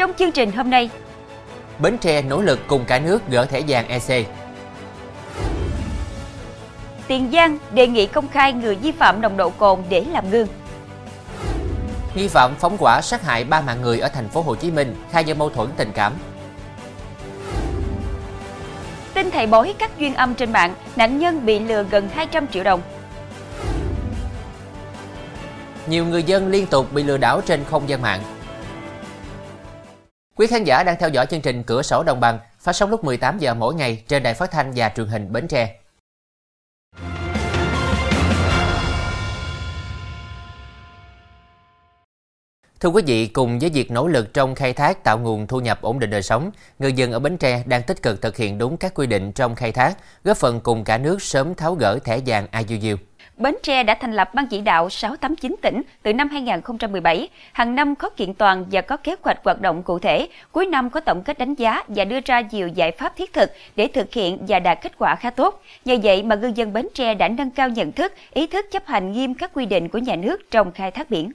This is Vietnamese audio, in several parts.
trong chương trình hôm nay. Bến Tre nỗ lực cùng cả nước gỡ thẻ vàng EC. Tiền Giang đề nghị công khai người vi phạm nồng độ cồn để làm gương. Nghi phạm phóng hỏa sát hại 3 mạng người ở thành phố Hồ Chí Minh khai do mâu thuẫn tình cảm. Tin thầy bói cắt duyên âm trên mạng, nạn nhân bị lừa gần 200 triệu đồng. Nhiều người dân liên tục bị lừa đảo trên không gian mạng. Quý khán giả đang theo dõi chương trình Cửa sổ Đồng bằng phát sóng lúc 18 giờ mỗi ngày trên đài phát thanh và truyền hình Bến Tre. Thưa quý vị, cùng với việc nỗ lực trong khai thác tạo nguồn thu nhập ổn định đời sống, người dân ở Bến Tre đang tích cực thực hiện đúng các quy định trong khai thác, góp phần cùng cả nước sớm tháo gỡ thẻ vàng IUU. Bến Tre đã thành lập ban chỉ đạo 689 tỉnh từ năm 2017, hàng năm có kiện toàn và có kế hoạch hoạt động cụ thể, cuối năm có tổng kết đánh giá và đưa ra nhiều giải pháp thiết thực để thực hiện và đạt kết quả khá tốt. Nhờ vậy mà ngư dân Bến Tre đã nâng cao nhận thức, ý thức chấp hành nghiêm các quy định của nhà nước trong khai thác biển.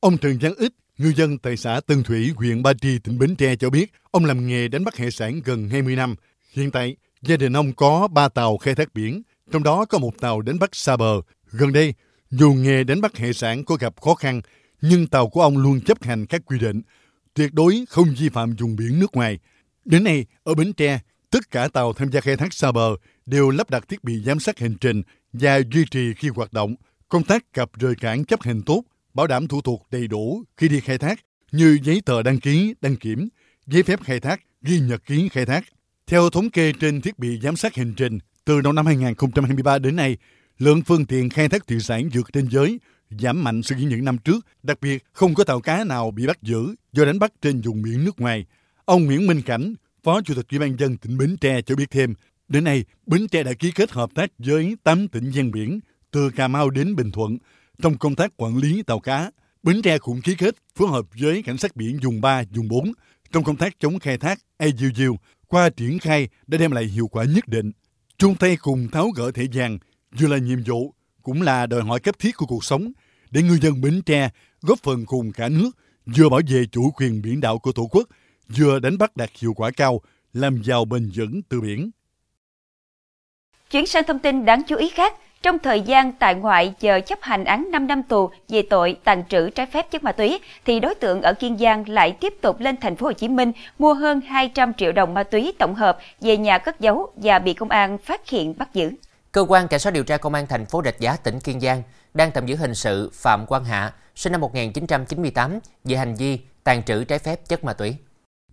Ông Trần Văn Ích, ngư dân tại xã Tân Thủy, huyện Ba Tri, tỉnh Bến Tre cho biết, ông làm nghề đánh bắt hải sản gần 20 năm. Hiện tại, gia đình ông có 3 tàu khai thác biển, trong đó có một tàu đánh bắt xa bờ. Gần đây, dù nghề đánh bắt hải sản có gặp khó khăn, nhưng tàu của ông luôn chấp hành các quy định, tuyệt đối không vi phạm vùng biển nước ngoài. Đến nay, ở Bến Tre, tất cả tàu tham gia khai thác xa bờ đều lắp đặt thiết bị giám sát hành trình và duy trì khi hoạt động. Công tác cập rời cảng chấp hành tốt, bảo đảm thủ tục đầy đủ khi đi khai thác như giấy tờ đăng ký, đăng kiểm, giấy phép khai thác, ghi nhật ký khai thác. Theo thống kê trên thiết bị giám sát hành trình, từ đầu năm 2023 đến nay, lượng phương tiện khai thác thủy sản vượt biên giới giảm mạnh so với những năm trước, đặc biệt không có tàu cá nào bị bắt giữ do đánh bắt trên vùng biển nước ngoài. Ông Nguyễn Minh Cảnh, Phó Chủ tịch Ủy ban nhân dân tỉnh Bến Tre cho biết thêm, đến nay Bến Tre đã ký kết hợp tác với 8 tỉnh ven biển từ Cà Mau đến Bình Thuận trong công tác quản lý tàu cá. Bến Tre cũng ký kết phối hợp với cảnh sát biển vùng 3, vùng 4 trong công tác chống khai thác IUU, qua triển khai đã đem lại hiệu quả nhất định. Chung tay cùng tháo gỡ thẻ vàng vừa là nhiệm vụ cũng là đòi hỏi cấp thiết của cuộc sống để ngư dân Bến Tre góp phần cùng cả nước vừa bảo vệ chủ quyền biển đảo của Tổ quốc, vừa đánh bắt đạt hiệu quả cao, làm giàu bền vững từ biển. Chuyển sang thông tin đáng chú ý khác. Trong thời gian tại ngoại chờ chấp hành án 5 năm tù về tội tàng trữ trái phép chất ma túy, thì đối tượng ở Kiên Giang lại tiếp tục lên thành phố Hồ Chí Minh mua hơn 200 triệu đồng ma túy tổng hợp về nhà cất giấu và bị công an phát hiện bắt giữ. Cơ quan Cảnh sát điều tra Công an thành phố Rạch Giá, tỉnh Kiên Giang đang tạm giữ hình sự Phạm Quang Hạ, sinh năm 1998, về hành vi tàng trữ trái phép chất ma túy.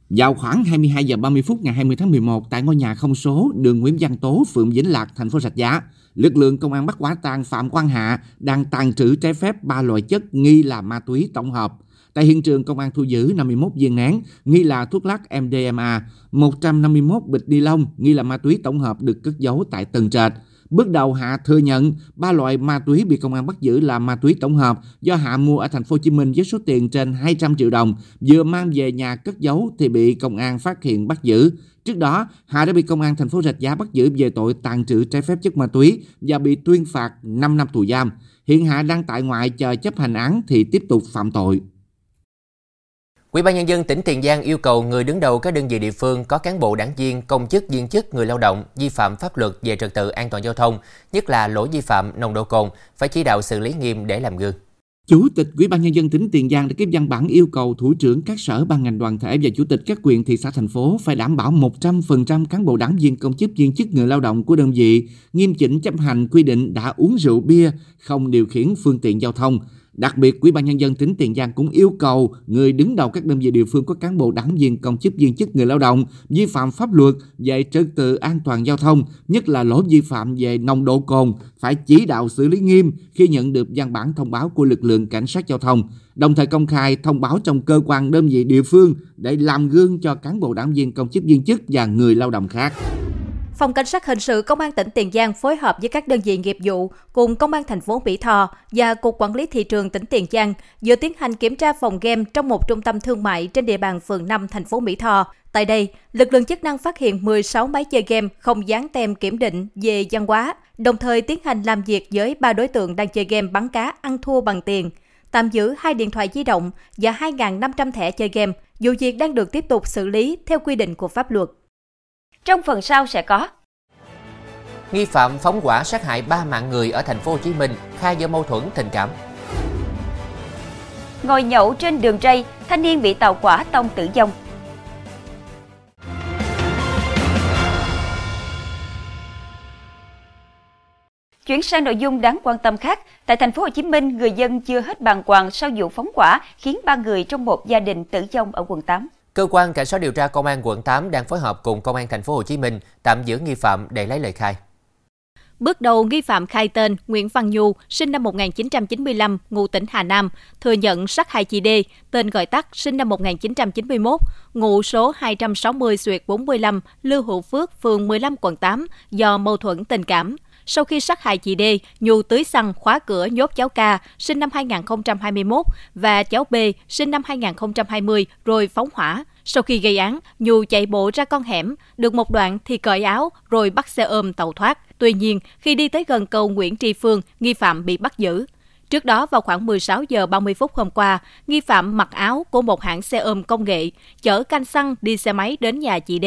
Vào khoảng 22 giờ 30 phút ngày 20 tháng 11 tại ngôi nhà không số đường Nguyễn Văn Tố, phường Vĩnh Lạc, thành phố Rạch Giá, lực lượng công an bắt quả tang Phạm Quang Hạ đang tàng trữ trái phép 3 loại chất nghi là ma túy tổng hợp. Tại hiện trường, công an thu giữ 51 viên nén nghi là thuốc lắc MDMA, 151 bịch ni lông nghi là ma túy tổng hợp được cất giấu tại tầng trệt. Bước đầu Hạ thừa nhận 3 loại ma túy bị công an bắt giữ là ma túy tổng hợp do Hạ mua ở thành phố Hồ Chí Minh với số tiền trên 200 triệu đồng, vừa mang về nhà cất giấu thì bị công an phát hiện bắt giữ. Trước đó, Hạ đã bị công an thành phố Rạch Giá bắt giữ về tội tàng trữ trái phép chất ma túy và bị tuyên phạt 5 năm tù giam. Hiện Hạ đang tại ngoại chờ chấp hành án thì tiếp tục phạm tội. Ủy ban nhân dân tỉnh Tiền Giang yêu cầu người đứng đầu các đơn vị địa phương có cán bộ đảng viên, công chức, viên chức, người lao động vi phạm pháp luật về trật tự an toàn giao thông, nhất là lỗi vi phạm nồng độ cồn, phải chỉ đạo xử lý nghiêm để làm gương. Chủ tịch Ủy ban nhân dân tỉnh Tiền Giang đã ký văn bản yêu cầu thủ trưởng các sở, ban ngành, đoàn thể và chủ tịch các huyện, thị xã, thành phố phải đảm bảo 100% cán bộ đảng viên, công chức, viên chức, người lao động của đơn vị nghiêm chỉnh chấp hành quy định đã uống rượu bia không điều khiển phương tiện giao thông. Đặc biệt, Ủy ban nhân dân tỉnh Tiền Giang cũng yêu cầu người đứng đầu các đơn vị địa phương có cán bộ đảng viên, công chức, viên chức, người lao động vi phạm pháp luật về trật tự an toàn giao thông, nhất là lỗi vi phạm về nồng độ cồn, phải chỉ đạo xử lý nghiêm khi nhận được văn bản thông báo của lực lượng cảnh sát giao thông, đồng thời công khai thông báo trong cơ quan đơn vị địa phương để làm gương cho cán bộ đảng viên, công chức, viên chức và người lao động khác. Phòng Cảnh sát Hình sự Công an tỉnh Tiền Giang phối hợp với các đơn vị nghiệp vụ cùng Công an thành phố Mỹ Tho và Cục Quản lý Thị trường tỉnh Tiền Giang vừa tiến hành kiểm tra phòng game trong một trung tâm thương mại trên địa bàn phường 5 thành phố Mỹ Tho. Tại đây, lực lượng chức năng phát hiện 16 máy chơi game không dán tem kiểm định về văn hóa, đồng thời tiến hành làm việc với 3 đối tượng đang chơi game bắn cá ăn thua bằng tiền, tạm giữ 2 điện thoại di động và 2.500 thẻ chơi game, Vụ việc đang được tiếp tục xử lý theo quy định của pháp luật. Trong phần sau sẽ có: nghi phạm phóng hỏa sát hại 3 mạng người ở thành phố Hồ Chí Minh khai do mâu thuẫn tình cảm. Ngồi nhậu trên đường ray, thanh niên bị tàu hỏa tông tử vong. Chuyển sang nội dung đáng quan tâm khác, tại thành phố Hồ Chí Minh, người dân chưa hết bàng hoàng sau vụ phóng hỏa khiến 3 người trong một gia đình tử vong ở quận 8. Cơ quan cảnh sát điều tra công an quận 8 đang phối hợp cùng công an thành phố Hồ Chí Minh tạm giữ nghi phạm để lấy lời khai. Bước đầu, nghi phạm khai tên Nguyễn Văn Nhu, sinh năm 1995, ngụ tỉnh Hà Nam, thừa nhận sát hại chị D, tên gọi tắt, sinh năm 1991, ngụ số 260/45 Lưu Hữu Phước, phường 15, quận 8, do mâu thuẫn tình cảm. Sau khi sát hại chị D, Nhu tưới xăng khóa cửa nhốt cháu K, sinh năm 2021, và cháu B, sinh năm 2020, rồi phóng hỏa. Sau khi gây án, Nhu chạy bộ ra con hẻm, được một đoạn thì cởi áo rồi bắt xe ôm tẩu thoát. Tuy nhiên, khi đi tới gần cầu Nguyễn Tri Phương, nghi phạm bị bắt giữ. Trước đó, vào khoảng 16 giờ 30 phút hôm qua, nghi phạm mặc áo của một hãng xe ôm công nghệ, chở can xăng đi xe máy đến nhà chị D.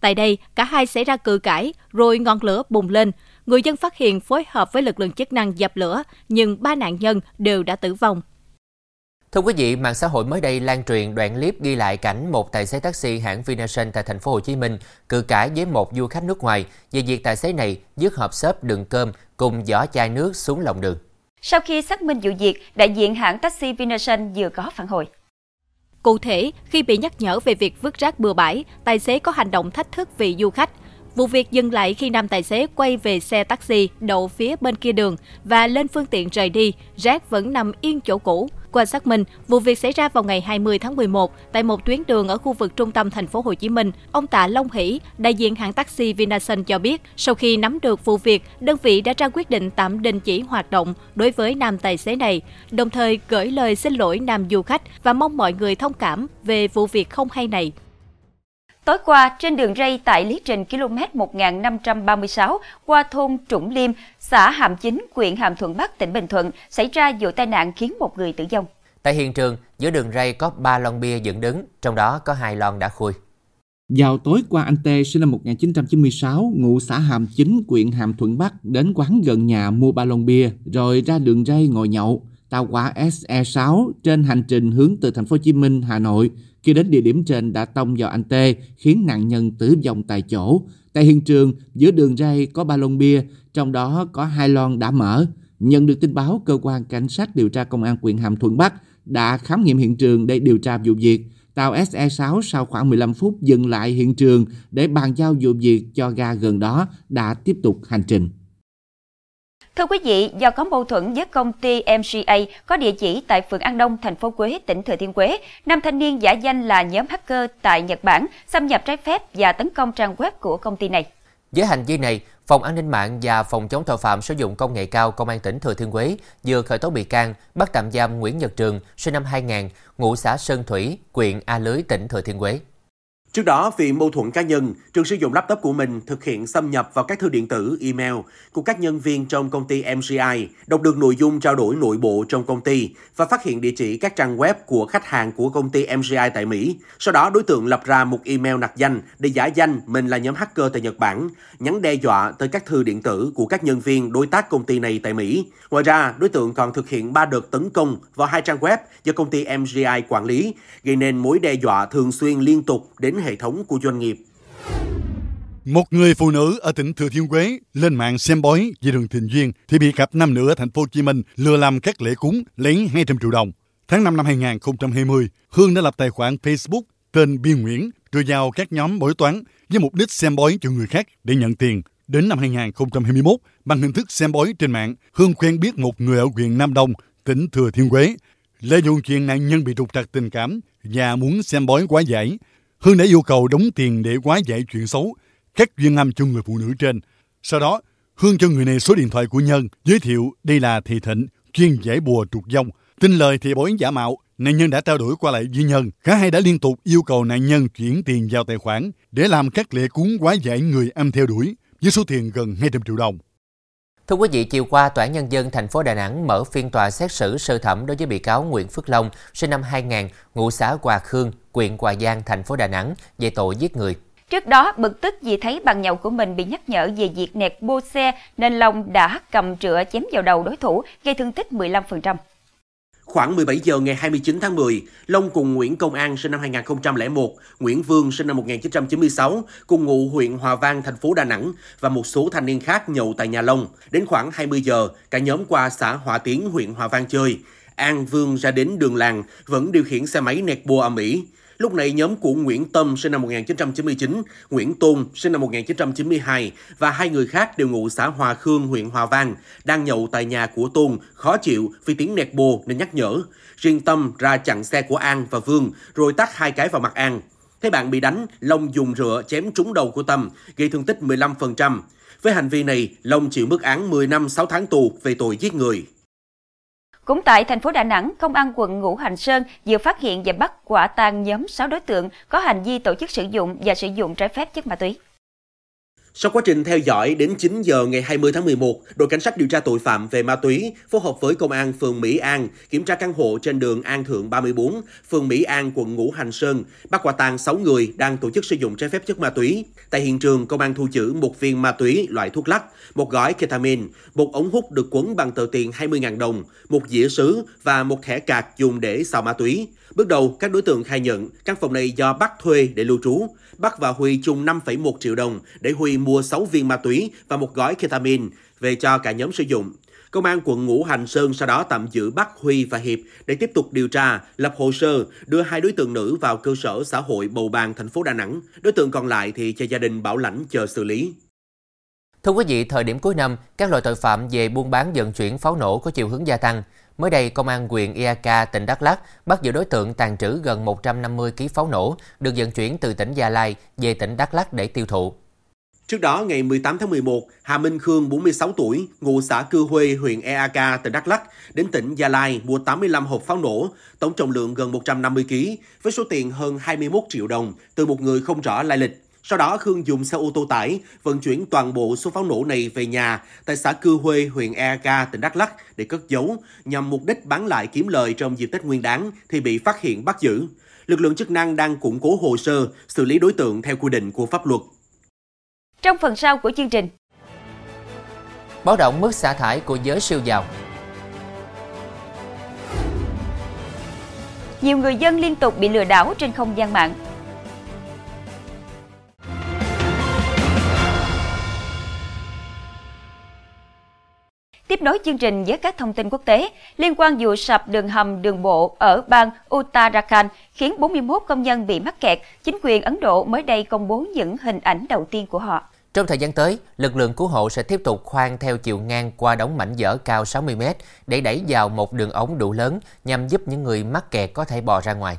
Tại đây, cả hai xảy ra cự cãi, rồi ngọn lửa bùng lên. Người dân phát hiện phối hợp với lực lượng chức năng dập lửa, nhưng 3 nạn nhân đều đã tử vong. Thưa quý vị, mạng xã hội mới đây lan truyền đoạn clip ghi lại cảnh một tài xế taxi hãng Vinasun tại thành phố Hồ Chí Minh cự cãi với một du khách nước ngoài về việc tài xế này vứt hộp xốp đựng cơm cùng giỏ chai nước xuống lòng đường. Sau khi xác minh vụ việc, đại diện hãng taxi Vinasun vừa có phản hồi. Cụ thể, khi bị nhắc nhở về việc vứt rác bừa bãi, tài xế có hành động thách thức vị du khách. Vụ việc dừng lại khi nam tài xế quay về xe taxi đậu phía bên kia đường và lên phương tiện rời đi, rác vẫn nằm yên chỗ cũ. Qua xác minh, vụ việc xảy ra vào ngày 20 tháng 11 tại một tuyến đường ở khu vực trung tâm thành phố Hồ Chí Minh. Ông Tạ Long Hỷ, đại diện hãng taxi Vinasun cho biết, sau khi nắm được vụ việc, đơn vị đã ra quyết định tạm đình chỉ hoạt động đối với nam tài xế này, đồng thời gửi lời xin lỗi nam du khách và mong mọi người thông cảm về vụ việc không hay này. Tối qua, trên đường ray tại lý trình km 1536 qua thôn Trũng Liêm, xã Hàm Chính, huyện Hàm Thuận Bắc, tỉnh Bình Thuận, xảy ra vụ tai nạn khiến 1 người tử vong. Tại hiện trường, giữa đường ray có 3 lon bia dựng đứng, trong đó có 2 lon đã khui. Vào tối qua, anh Tê, sinh năm 1996, ngụ xã Hàm Chính, huyện Hàm Thuận Bắc, đến quán gần nhà mua 3 lon bia, rồi ra đường ray ngồi nhậu. Tàu hỏa SE6 trên hành trình hướng từ thành phố Hồ Chí Minh, Hà Nội, khi đến địa điểm trên đã tông vào anh T, khiến nạn nhân tử vong tại chỗ. Tại hiện trường, giữa đường ray có 3 lon bia, trong đó có 2 lon đã mở. Nhận được tin báo, cơ quan cảnh sát điều tra công an huyện Hàm Thuận Bắc đã khám nghiệm hiện trường để điều tra vụ việc. Tàu SE6 sau khoảng 15 phút dừng lại hiện trường để bàn giao vụ việc cho ga gần đó đã tiếp tục hành trình. Thưa quý vị, do có mâu thuẫn với công ty MCA có địa chỉ tại phường An Đông, thành phố Quế, tỉnh Thừa Thiên Huế, nam thanh niên giả danh là nhóm hacker tại Nhật Bản xâm nhập trái phép và tấn công trang web của công ty này. Với hành vi này, Phòng An ninh mạng và Phòng chống tội phạm sử dụng công nghệ cao Công an tỉnh Thừa Thiên Huế vừa khởi tố bị can, bắt tạm giam Nguyễn Nhật Trường, sinh năm 2000, ngụ xã Sơn Thủy, huyện A Lưới, tỉnh Thừa Thiên Huế. Trước đó, vì mâu thuẫn cá nhân, Trường sử dụng laptop của mình thực hiện xâm nhập vào các thư điện tử, email của các nhân viên trong công ty MCI, đọc được nội dung trao đổi nội bộ trong công ty và phát hiện địa chỉ các trang web của khách hàng của công ty MCI tại Mỹ. Sau đó, đối tượng lập ra một email nặc danh để giả danh mình là nhóm hacker tại Nhật Bản, nhắn đe dọa tới các thư điện tử của các nhân viên đối tác công ty này tại Mỹ. Ngoài ra, đối tượng còn thực hiện 3 đợt tấn công vào 2 trang web do công ty MCI quản lý, gây nên mối đe dọa thường xuyên liên tục đến hệ thống của doanh nghiệp. Một người phụ nữ ở tỉnh Thừa Thiên Huế lên mạng xem bói về đường tình duyên thì bị cặp nam nữ ở thành phố Hồ Chí Minh lừa làm các lễ cúng lấy 200 triệu đồng. Tháng 5 năm 2020, Hương đã lập tài khoản Facebook tên Biên Nguyễn rồi vào các nhóm bói toán với mục đích xem bói cho người khác để nhận tiền. Đến năm 2021, bằng hình thức xem bói trên mạng, Hương quen biết một người ở huyện Nam Đông, tỉnh Thừa Thiên Huế. Lợi dụng chuyện nạn nhân bị trục trặc tình cảm và muốn xem bói quá giải, Hương đã yêu cầu đóng tiền để hóa giải chuyện xấu, các duyên âm cho người phụ nữ trên. Sau đó, Hương cho người này số điện thoại của Nhân, giới thiệu đây là thầy Thịnh, chuyên giải bùa trục vong. Tin lời thầy bói giả mạo, nạn nhân đã trao đổi qua lại với Nhân. Cả hai đã liên tục yêu cầu nạn nhân chuyển tiền vào tài khoản để làm các lễ cúng hóa giải người âm theo đuổi với số tiền gần 200 triệu đồng. Thưa quý vị, chiều qua, Tòa án Nhân dân thành phố Đà Nẵng mở phiên tòa xét xử sơ thẩm đối với bị cáo Nguyễn Phước Long, sinh năm 2000, ngụ xã Hòa Khương, huyện Hòa Vang, thành phố Đà Nẵng, về tội giết người. Trước đó, bực tức vì thấy bạn nhậu của mình bị nhắc nhở về việc nẹt bô xe, nên Long đã cầm trựa chém vào đầu đối thủ, gây thương tích 15%. Khoảng 17 giờ ngày 29 tháng 10, Long cùng Nguyễn Công An sinh năm 2001, Nguyễn Vương sinh năm 1996, cùng ngụ huyện Hòa Vang, thành phố Đà Nẵng và một số thanh niên khác nhậu tại nhà Long. Đến khoảng 20 giờ, cả nhóm qua xã Hòa Tiến, huyện Hòa Vang chơi. An, Vương ra đến đường làng, vẫn điều khiển xe máy nẹt bô ầm ĩ. Lúc này nhóm của Nguyễn Tâm sinh năm 1999, Nguyễn Tôn sinh năm 1992 và hai người khác đều ngụ xã Hòa Khương, huyện Hòa Vang, đang nhậu tại nhà của Tôn, khó chịu vì tiếng nẹt bô nên nhắc nhở. Riêng Tâm ra chặn xe của An và Vương rồi tát hai cái vào mặt An. Thấy bạn bị đánh, Long dùng rựa chém trúng đầu của Tâm, gây thương tích 15%. Với hành vi này, Long chịu mức án 10 năm 6 tháng tù về tội giết người. Cũng tại thành phố Đà Nẵng, Công an quận Ngũ Hành Sơn vừa phát hiện và bắt quả tang nhóm 6 đối tượng có hành vi tổ chức sử dụng và sử dụng trái phép chất ma túy. Sau quá trình theo dõi, đến 9 giờ ngày 20 tháng 11, đội cảnh sát điều tra tội phạm về ma túy phối hợp với Công an phường Mỹ An kiểm tra căn hộ trên đường An Thượng 34, phường Mỹ An, quận Ngũ Hành Sơn, bắt quả tang 6 người đang tổ chức sử dụng trái phép chất ma túy. Tại hiện trường, Công an thu giữ một viên ma túy loại thuốc lắc, một gói ketamine, một ống hút được quấn bằng tờ tiền 20.000 đồng, một dĩa sứ và một thẻ cạc dùng để xào ma túy. Bước đầu, các đối tượng khai nhận căn phòng này do Bắc thuê để lưu trú. Bắc và Huy chung 5,1 triệu đồng để Huy mua 6 viên ma túy và một gói ketamine về cho cả nhóm sử dụng. Công an quận Ngũ Hành Sơn sau đó tạm giữ Bắc, Huy và Hiệp để tiếp tục điều tra, lập hồ sơ, đưa hai đối tượng nữ vào cơ sở xã hội Bầu Bàng, thành phố Đà Nẵng. Đối tượng còn lại thì cho gia đình bảo lãnh chờ xử lý. Thưa quý vị, thời điểm cuối năm, các loại tội phạm về buôn bán vận chuyển pháo nổ có chiều hướng gia tăng. Mới đây, Công an huyện Ea Ca, tỉnh Đắk Lắk bắt giữ đối tượng tàng trữ gần 150 kg pháo nổ được vận chuyển từ tỉnh Gia Lai về tỉnh Đắk Lắk để tiêu thụ. Trước đó, ngày 18 tháng 11, Hà Minh Khương, 46 tuổi, ngụ xã Cư Huê, huyện Ea Ca, tỉnh Đắk Lắk, đến tỉnh Gia Lai mua 85 hộp pháo nổ, tổng trọng lượng gần 150 kg, với số tiền hơn 21 triệu đồng từ một người không rõ lai lịch. Sau đó, Khương dùng xe ô tô tải vận chuyển toàn bộ số pháo nổ này về nhà tại xã Cư Huê, huyện Ea Ca, tỉnh Đắk Lắk để cất giấu, nhằm mục đích bán lại kiếm lời trong dịp Tết Nguyên Đán thì bị phát hiện bắt giữ. Lực lượng chức năng đang củng cố hồ sơ, xử lý đối tượng theo quy định của pháp luật. Trong phần sau của chương trình, báo động mức xả thải của giới siêu giàu. Nhiều người dân liên tục bị lừa đảo trên không gian mạng. Tiếp nối chương trình với các thông tin quốc tế liên quan vụ sập đường hầm đường bộ ở bang Uttarakhand khiến 41 công nhân bị mắc kẹt. Chính quyền Ấn Độ mới đây công bố những hình ảnh đầu tiên của họ. Trong thời gian tới, lực lượng cứu hộ sẽ tiếp tục khoan theo chiều ngang qua đống mảnh vỡ cao 60 m để đẩy vào một đường ống đủ lớn nhằm giúp những người mắc kẹt có thể bò ra ngoài.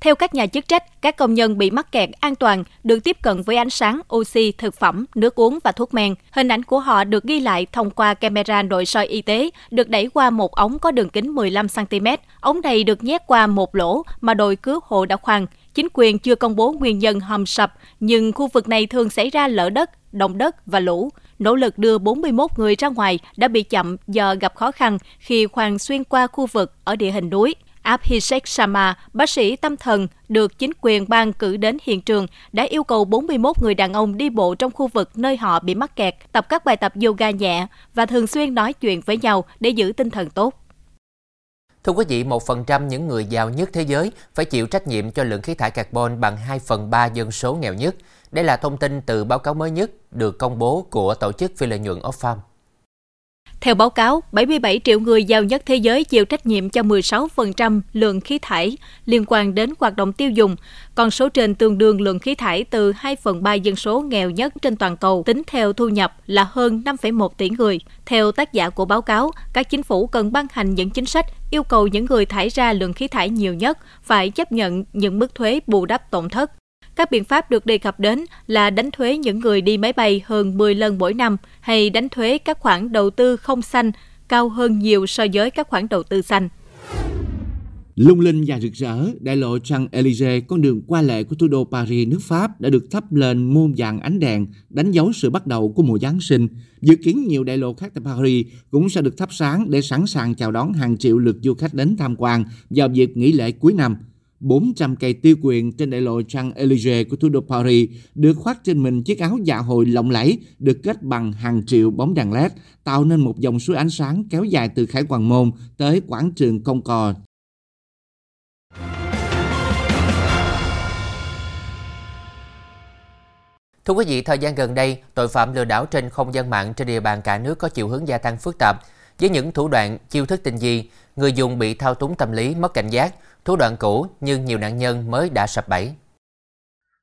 Theo các nhà chức trách, các công nhân bị mắc kẹt an toàn được tiếp cận với ánh sáng, oxy, thực phẩm, nước uống và thuốc men. Hình ảnh của họ được ghi lại thông qua camera nội soi y tế, được đẩy qua một ống có đường kính 15 cm. Ống này được nhét qua một lỗ mà đội cứu hộ đã khoan. Chính quyền chưa công bố nguyên nhân hầm sập, nhưng khu vực này thường xảy ra lở đất, động đất và lũ. Nỗ lực đưa 41 người ra ngoài đã bị chậm do gặp khó khăn khi khoan xuyên qua khu vực ở địa hình núi. Abhishek Sharma, bác sĩ tâm thần được chính quyền bang cử đến hiện trường, đã yêu cầu 41 người đàn ông đi bộ trong khu vực nơi họ bị mắc kẹt, tập các bài tập yoga nhẹ và thường xuyên nói chuyện với nhau để giữ tinh thần tốt. Thưa quý vị, 1% những người giàu nhất thế giới phải chịu trách nhiệm cho lượng khí thải carbon bằng 2/3 dân số nghèo nhất. Đây là thông tin từ báo cáo mới nhất được công bố của tổ chức phi lợi nhuận Oxfam. Theo báo cáo, 77 triệu người giàu nhất thế giới chịu trách nhiệm cho 16% lượng khí thải liên quan đến hoạt động tiêu dùng. Con số trên tương đương lượng khí thải từ 2/3 dân số nghèo nhất trên toàn cầu, tính theo thu nhập là hơn 5,1 tỷ người. Theo tác giả của báo cáo, các chính phủ cần ban hành những chính sách yêu cầu những người thải ra lượng khí thải nhiều nhất phải chấp nhận những mức thuế bù đắp tổn thất. Các biện pháp được đề cập đến là đánh thuế những người đi máy bay hơn 10 lần mỗi năm hay đánh thuế các khoản đầu tư không xanh cao hơn nhiều so với các khoản đầu tư xanh. Lung linh và rực rỡ, đại lộ Champs-Élysées, con đường qua lệ của thủ đô Paris nước Pháp, đã được thắp lên muôn vàn ánh đèn, đánh dấu sự bắt đầu của mùa Giáng sinh. Dự kiến nhiều đại lộ khác tại Paris cũng sẽ được thắp sáng để sẵn sàng chào đón hàng triệu lượt du khách đến tham quan vào dịp nghỉ lễ cuối năm. 400 cây tiêu quyền trên đại lộ Champs-Élysées của thủ đô Paris được khoác trên mình chiếc áo dạ hội lộng lẫy được kết bằng hàng triệu bóng đèn LED, tạo nên một dòng suối ánh sáng kéo dài từ Khải Hoàn Môn tới Quảng trường Concorde. Thưa quý vị, thời gian gần đây, tội phạm lừa đảo trên không gian mạng trên địa bàn cả nước có chiều hướng gia tăng phức tạp. Với những thủ đoạn, chiêu thức tinh vi, người dùng bị thao túng tâm lý, mất cảnh giác, thủ đoạn cũ nhưng nhiều nạn nhân mới đã sập bẫy.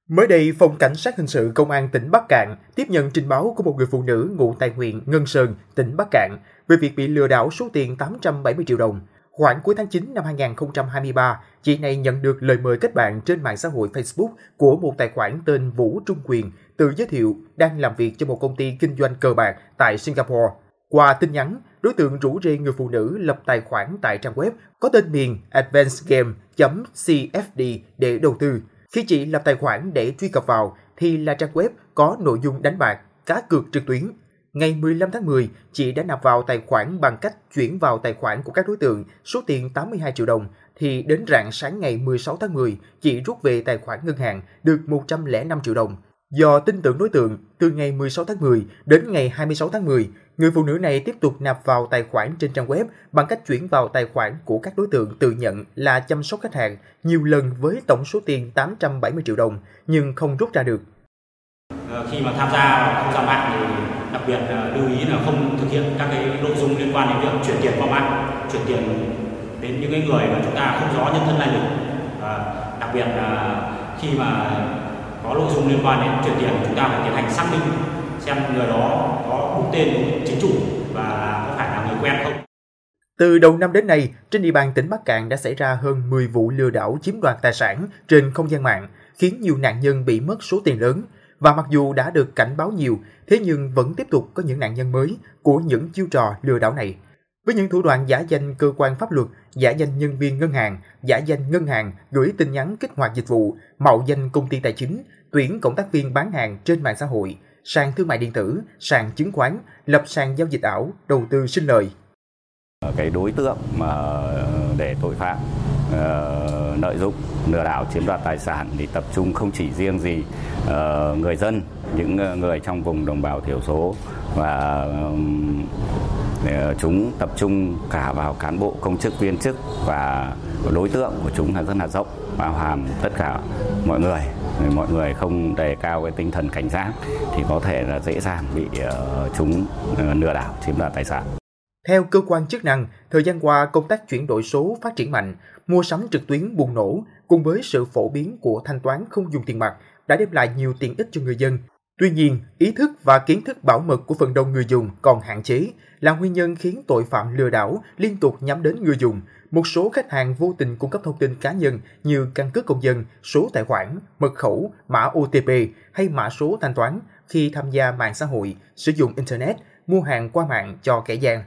Mới đây, Phòng Cảnh sát Hình sự Công an tỉnh Bắc Kạn tiếp nhận trình báo của một người phụ nữ ngụ tại huyện Ngân Sơn, tỉnh Bắc Kạn về việc bị lừa đảo số tiền 870 triệu đồng. Khoảng cuối tháng 9 năm 2023, chị này nhận được lời mời kết bạn trên mạng xã hội Facebook của một tài khoản tên Vũ Trung Quyền tự giới thiệu đang làm việc cho một công ty kinh doanh cờ bạc tại Singapore. Qua tin nhắn, đối tượng rủ rê người phụ nữ lập tài khoản tại trang web có tên miền advancegame.cfd để đầu tư. Khi chị lập tài khoản để truy cập vào thì là trang web có nội dung đánh bạc, cá cược trực tuyến. Ngày 15 tháng 10, chị đã nạp vào tài khoản bằng cách chuyển vào tài khoản của các đối tượng số tiền 82 triệu đồng, thì đến rạng sáng ngày 16 tháng 10, chị rút về tài khoản ngân hàng được 105 triệu đồng. Do tin tưởng đối tượng, từ ngày 16 tháng 10 đến ngày 26 tháng 10, người phụ nữ này tiếp tục nạp vào tài khoản trên trang web bằng cách chuyển vào tài khoản của các đối tượng tự nhận là chăm sóc khách hàng nhiều lần với tổng số tiền 870 triệu đồng, nhưng không rút ra được. Khi mà tham gia không gian mạng thì đặc biệt lưu ý là không thực hiện các cái nội dung liên quan đến việc chuyển tiền qua mạng, chuyển tiền đến những cái người mà chúng ta không rõ nhân thân lai lịch. Đặc biệt là khi mà có nội dung liên quan đến chuyển tiền, chúng ta phải tiến hành xác minh xem người đó có đúng tên đúng chính chủ và có phải là người quen không. Từ đầu năm đến nay, trên địa bàn tỉnh Bắc Kạn đã xảy ra hơn 10 vụ lừa đảo chiếm đoạt tài sản trên không gian mạng, khiến nhiều nạn nhân bị mất số tiền lớn. Và mặc dù đã được cảnh báo nhiều, thế nhưng vẫn tiếp tục có những nạn nhân mới của những chiêu trò lừa đảo này. Với những thủ đoạn giả danh cơ quan pháp luật, giả danh nhân viên ngân hàng, giả danh ngân hàng gửi tin nhắn kích hoạt dịch vụ, mạo danh công ty tài chính, tuyển cộng tác viên bán hàng trên mạng xã hội, sàn thương mại điện tử, sàn chứng khoán, lập sàn giao dịch ảo, đầu tư sinh lời. Cái đối tượng mà để tội phạm lợi dụng lừa đảo chiếm đoạt tài sản thì tập trung không chỉ riêng gì người dân, những người trong vùng đồng bào thiểu số, và chúng tập trung cả vào cán bộ, công chức, viên chức, và đối tượng của chúng là rất là rộng, bao hàm tất cả mọi người. Mọi người không đề cao cái tinh thần cảnh giác thì có thể là dễ dàng bị chúng lừa đảo chiếm đoạt tài sản. Theo cơ quan chức năng, thời gian qua công tác chuyển đổi số phát triển mạnh, mua sắm trực tuyến bùng nổ cùng với sự phổ biến của thanh toán không dùng tiền mặt đã đem lại nhiều tiện ích cho người dân. Tuy nhiên, ý thức và kiến thức bảo mật của phần đông người dùng còn hạn chế là nguyên nhân khiến tội phạm lừa đảo liên tục nhắm đến người dùng. Một số khách hàng vô tình cung cấp thông tin cá nhân như căn cước công dân, số tài khoản, mật khẩu, mã OTP hay mã số thanh toán khi tham gia mạng xã hội, sử dụng Internet, mua hàng qua mạng cho kẻ gian.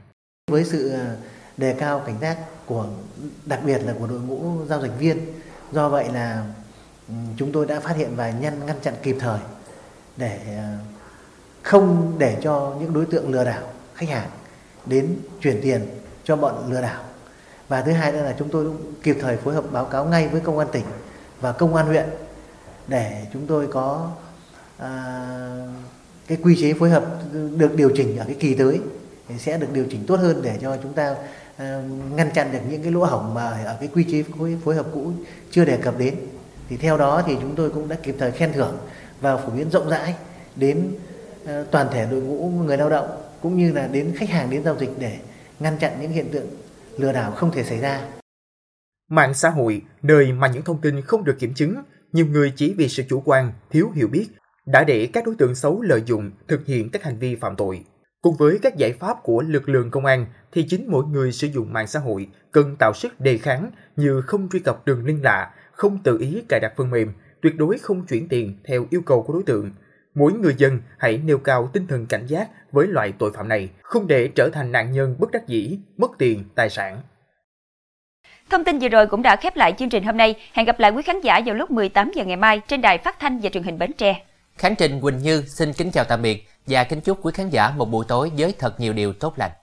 Với sự đề cao cảnh giác của, đặc biệt là của đội ngũ giao dịch viên, do vậy là chúng tôi đã phát hiện và ngăn chặn kịp thời để không để cho những đối tượng lừa đảo khách hàng đến chuyển tiền cho bọn lừa đảo. Và thứ hai nữa là chúng tôi cũng kịp thời phối hợp báo cáo ngay với công an tỉnh và công an huyện để chúng tôi có cái quy chế phối hợp được điều chỉnh ở cái kỳ tới sẽ được điều chỉnh tốt hơn để cho chúng ta ngăn chặn được những cái lỗ hổng mà ở cái quy chế phối hợp cũ chưa đề cập đến. Thì theo đó thì chúng tôi cũng đã kịp thời khen thưởng và phổ biến rộng rãi đến toàn thể đội ngũ người lao động cũng như là đến khách hàng đến giao dịch để ngăn chặn những hiện tượng lừa đảo không thể xảy ra. Mạng xã hội, nơi mà những thông tin không được kiểm chứng, nhiều người chỉ vì sự chủ quan, thiếu hiểu biết đã để các đối tượng xấu lợi dụng thực hiện các hành vi phạm tội. Cùng với các giải pháp của lực lượng công an thì chính mỗi người sử dụng mạng xã hội cần tạo sức đề kháng như không truy cập đường link lạ, không tự ý cài đặt phần mềm, tuyệt đối không chuyển tiền theo yêu cầu của đối tượng. Mỗi người dân hãy nêu cao tinh thần cảnh giác với loại tội phạm này, không để trở thành nạn nhân bất đắc dĩ, mất tiền, tài sản. Thông tin vừa rồi cũng đã khép lại chương trình hôm nay. Hẹn gặp lại quý khán giả vào lúc 18 giờ ngày mai trên đài phát thanh và truyền hình Bến Tre. Khánh Trình, Quỳnh Như xin kính chào tạm biệt và kính chúc quý khán giả một buổi tối với thật nhiều điều tốt lành.